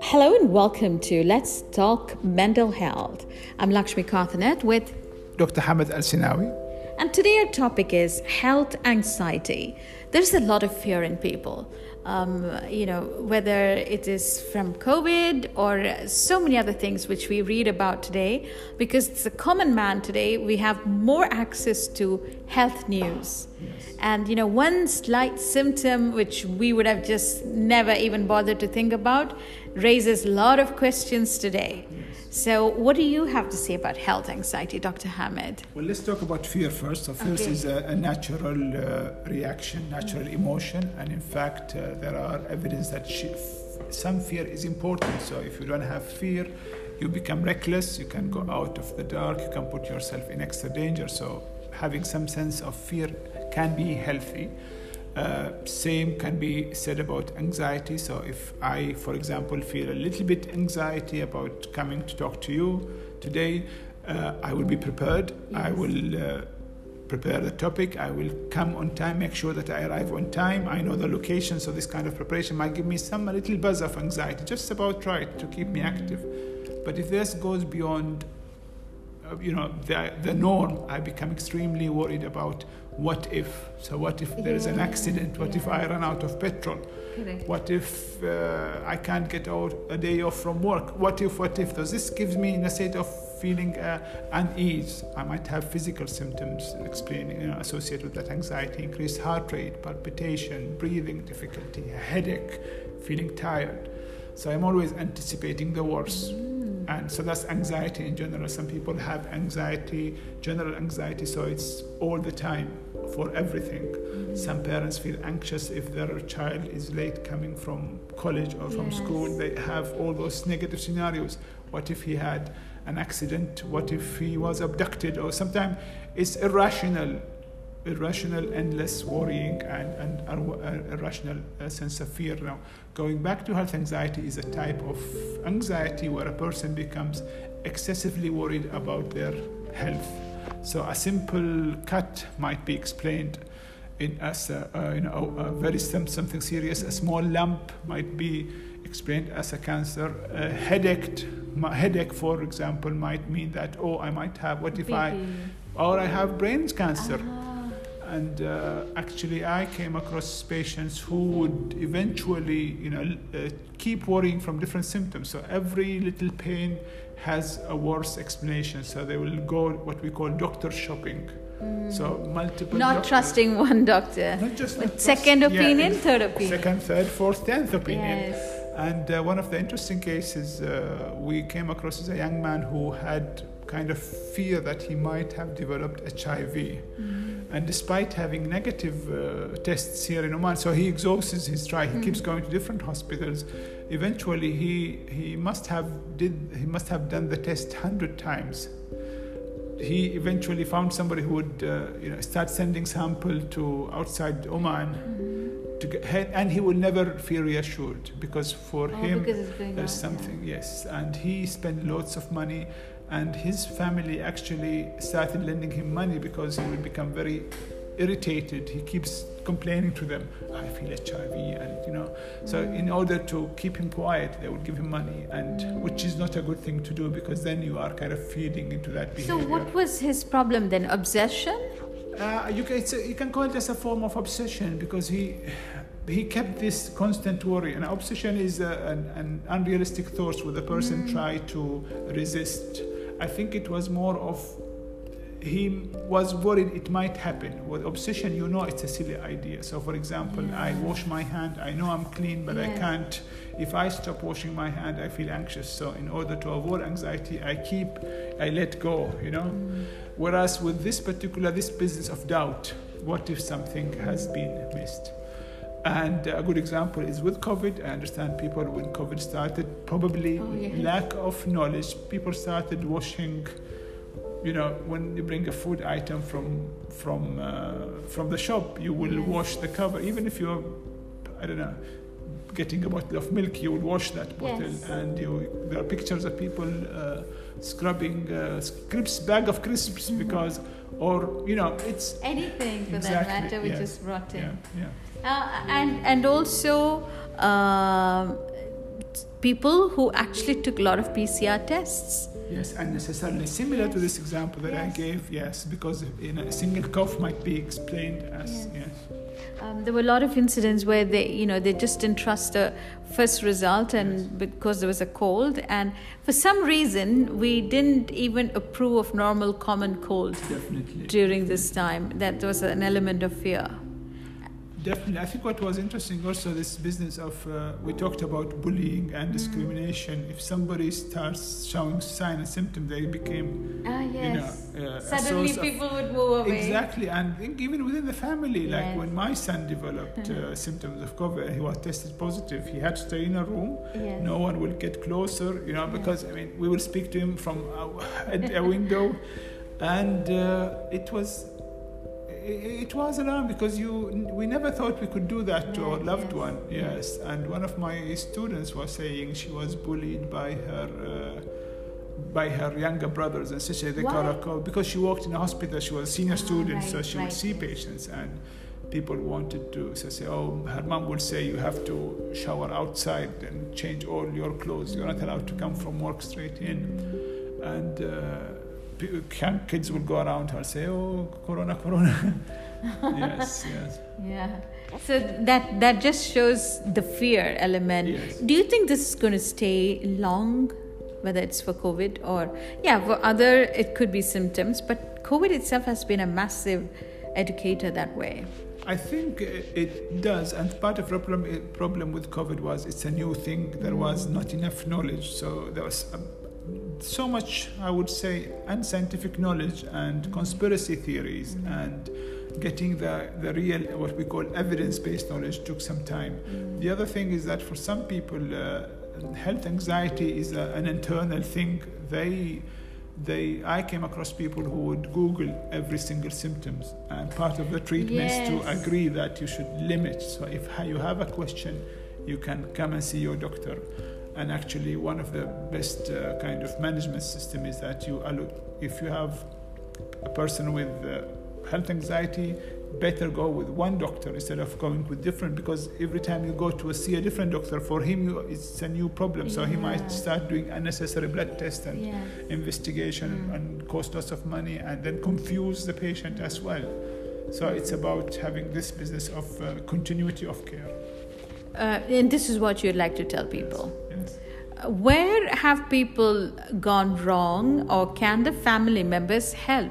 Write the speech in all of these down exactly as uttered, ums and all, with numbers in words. Hello and welcome to Let's Talk Mental Health. I'm Lakshmi Kathanath with Doctor Hamad Al-Sinawi. And today our topic is health anxiety. There's a lot of fear in people, um, you know, whether it is from COVID or so many other things which we read about today, because it's a common man today. We have more access to health news. Oh, yes. And, you know, one slight symptom which we would have just never even bothered to think about raises a lot of questions today. So what do you have to say about health anxiety, Doctor Hamad? Well, let's talk about fear first. So fear okay. is a, a natural uh, reaction, natural emotion. And in fact, uh, there are evidence that some fear is important. So if you don't have fear, you become reckless. You can go out of the dark. You can put yourself in extra danger. So having some sense of fear can be healthy. Uh, same can be said about anxiety. So if I, for example, feel a little bit anxiety about coming to talk to you today, uh, I will be prepared. Yes. I will uh, prepare the topic. I will come on time, make sure that I arrive on time. I know the location. So this kind of preparation might give me some a little buzz of anxiety, just about right to keep me active. But if this goes beyond you know, the, the norm, I become extremely worried about what if. So what if there is an accident? What yeah. if I run out of petrol? Correct. What if uh, I can't get out a day off from work? What if, what if? So this gives me in a state of feeling uh, unease. I might have physical symptoms explaining, you know, associated with that anxiety: increased heart rate, palpitation, breathing difficulty, a headache, feeling tired. So I'm always anticipating the worst. And so that's anxiety in general. Some people have anxiety, general anxiety, so it's all the time for everything. Mm-hmm. Some parents feel anxious if their child is late coming from college or from yes. school. They have all those negative scenarios. What if he had an accident? What if he was abducted? Or sometimes it's irrational, irrational, endless worrying and, and uh, irrational uh, sense of fear. Now, going back to health anxiety is a type of anxiety where a person becomes excessively worried about their health. So a simple cut might be explained in as a, uh, you know, a very something serious. A small lump might be explained as a cancer. A headache, my headache, for example, might mean that, oh, I might have, what if I, or I have brain cancer. Uh-huh. And uh, actually, I came across patients who would eventually, you know, uh, keep worrying from different symptoms. So every little pain has a worse explanation. So they will go what we call doctor shopping. Mm. So multiple. Not doctors. Trusting one doctor. Not just not second trust, opinion, yeah, third opinion. Second, third, fourth, tenth opinion. Yes. And uh, one of the interesting cases uh, we came across is a young man who had kind of fear that he might have developed H I V. Mm. And despite having negative uh, tests here in Oman, so he exhausts his try. He mm-hmm. keeps going to different hospitals. Eventually, he he must have did he must have done the test hundred times. He eventually found somebody who would uh, you know start sending sample to outside Oman, mm-hmm. to get, and he would never feel reassured because for oh, him because it's going there's out, something yeah. yes, and he spent lots of money. And his family actually started lending him money because he would become very irritated. He keeps complaining to them, I feel H I V, and you know. So in order to keep him quiet, they would give him money, and which is not a good thing to do because then you are kind of feeding into that behavior. So what was his problem then? Obsession? Uh, you can, it's a, you can call it as a form of obsession because he... He kept this constant worry, and obsession is a, an, an unrealistic thought where the person mm. tried to resist. I think it was more of he was worried it might happen. With obsession, you know, it's a silly idea. So, for example, yeah. I wash my hand. I know I'm clean, but yeah. I can't. If I stop washing my hand, I feel anxious. So, in order to avoid anxiety, I keep, I let go. You know, mm. whereas with this particular, this business of doubt, what if something has been missed? And a good example is with COVID. I understand people when COVID started, probably oh, yeah. lack of knowledge, people started washing, you know, when you bring a food item from from uh, from the shop, you will yes. wash the cover. Even if you're, I don't know, getting a bottle of milk, you would wash that bottle. Yes. And you, there are pictures of people uh, scrubbing uh, crisps, bag of crisps mm-hmm. because or, you know, it's... Anything for exactly, that matter, which yes, is rotten. Yeah, yeah. Uh, and, and also, uh, people who actually took a lot of P C R tests. Yes, unnecessarily. Similar yes. to this example that yes. I gave, yes, because in a single cough might be explained as... Yes. yes. Um, there were a lot of incidents where they, you know, they just didn't trust the first result, and yes. because there was a cold, and for some reason we didn't even approve of normal common cold. Definitely. During this time, that there was an element of fear. Definitely. I think what was interesting also, this business of uh, we talked about bullying and discrimination. Mm-hmm. If somebody starts showing sign and symptom, they became ah, yes. you know, uh, suddenly a source people of, would move away. Exactly. And think even within the family, yes. like when my son developed uh, symptoms of COVID, he was tested positive. He had to stay in a room. Yes. No one will get closer, you know, because yes. I mean, we will speak to him from a, a window, and uh, it was. It was alarm because you we never thought we could do that right, to our loved yes. one. Yes, and one of my students was saying she was bullied by her uh, by her younger brothers and sisters. They got her called because she worked in a hospital. She was a senior student, right, so she right. would see patients, and people wanted to so say, "Oh, her mom would say you have to shower outside and change all your clothes. You're not allowed to come from work straight in," and. Uh, kids will go around her and say, "Oh, corona, corona." Yes, yes. Yeah. So that that just shows the fear element. Yes. Do you think this is going to stay long, whether it's for COVID or, yeah, for other, it could be symptoms, but COVID itself has been a massive educator that way? I think it does, and part of the problem, problem with COVID was it's a new thing. There was not enough knowledge, so there was... A, so much, I would say, unscientific knowledge and conspiracy theories, mm-hmm. and getting the, the real, what we call evidence-based knowledge took some time. Mm-hmm. The other thing is that for some people, uh, health anxiety is a, an internal thing. They, they, I came across people who would Google every single symptoms, and part of the treatment yes. is to agree that you should limit. So if you have a question, you can come and see your doctor. And actually, one of the best uh, kind of management system is that you allow, if you have a person with uh, health anxiety, better go with one doctor instead of going with different, because every time you go to a, see a different doctor, for him you, it's a new problem. So yeah. he might start doing unnecessary blood tests and yeah. investigation mm. and cost lots of money, and then confuse the patient as well. So it's about having this business of uh, continuity of care. Uh, and this is what you'd like to tell people. Yes, yes. Where have people gone wrong, or can the family members help?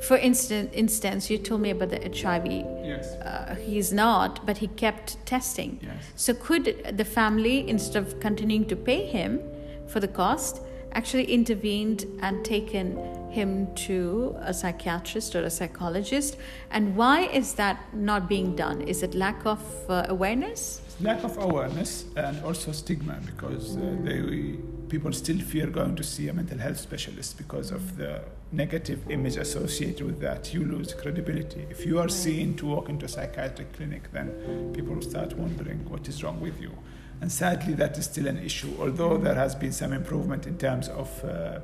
For instance, instance you told me about the H I V. Yes. Uh, he's not, but he kept testing. Yes. So could the family, instead of continuing to pay him for the cost, actually intervened and taken him to a psychiatrist or a psychologist? And why is that not being done? Is it lack of uh, awareness? Lack of awareness, and also stigma, because uh, they, we, people still fear going to see a mental health specialist because of the negative image associated with that. You lose credibility. If you are seen to walk into a psychiatric clinic, then people start wondering what is wrong with you. And sadly, that is still an issue, although there has been some improvement in terms of uh,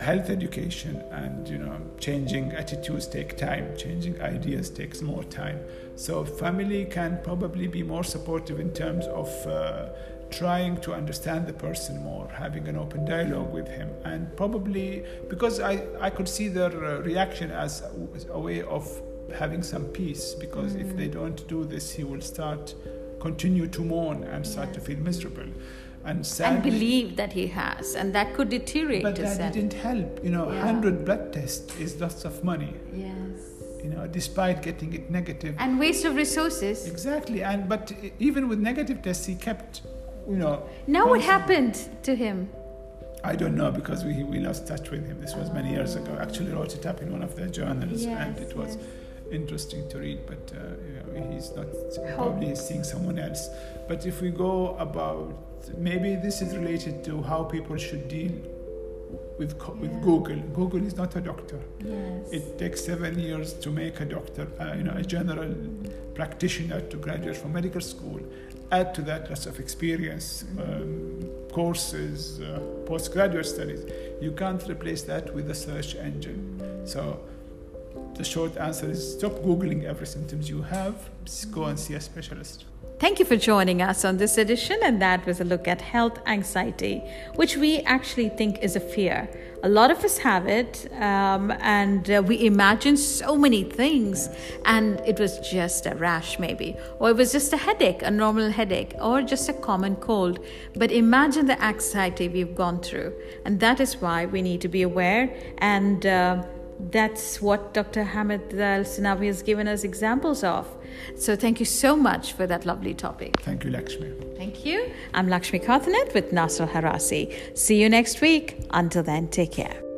health education, and, you know, changing attitudes take time, changing ideas takes more time. So family can probably be more supportive in terms of uh, trying to understand the person more, having an open dialogue with him, and probably, because I, I could see their uh, reaction as a, a way of having some peace, because mm-hmm. if they don't do this, he will start... continue to mourn and start yes. to feel miserable. And, sadly, and believe that he has, and that could deteriorate. But that self. Didn't help. You know, yeah. one hundred blood tests is lots of money. Yes. You know, despite getting it negative. And waste of resources. Exactly. And but even with negative tests, he kept, you know... Now what happened to him? I don't know, because we, we lost touch with him. This was oh. many years ago. I actually wrote it up in one of the journals, yes, and it was... Yes. interesting to read, but uh, you know, he's not probably seeing someone else. But if we go about, maybe this is related to how people should deal with co- yeah. with Google. Google is not a doctor. Yes. It takes seven years to make a doctor, uh, you know, a general mm-hmm. practitioner to graduate from medical school. Add to that lots of experience, um, courses, uh, postgraduate studies. You can't replace that with a search engine. So the short answer is stop Googling every symptoms you have. Just go and see a specialist. Thank you for joining us on this edition, and that was a look at health anxiety, which we actually think is a fear. A lot of us have it, um, and uh, we imagine so many things, and it was just a rash maybe, or it was just a headache, a normal headache, or just a common cold. But imagine the anxiety we've gone through, and that is why we need to be aware, and uh, that's what Doctor Hamad Al-Sinawi has given us examples of. So thank you so much for that lovely topic. Thank you, Lakshmi. Thank you. I'm Lakshmi Kathanath with Nasra Harasi. See you next week. Until then, take care.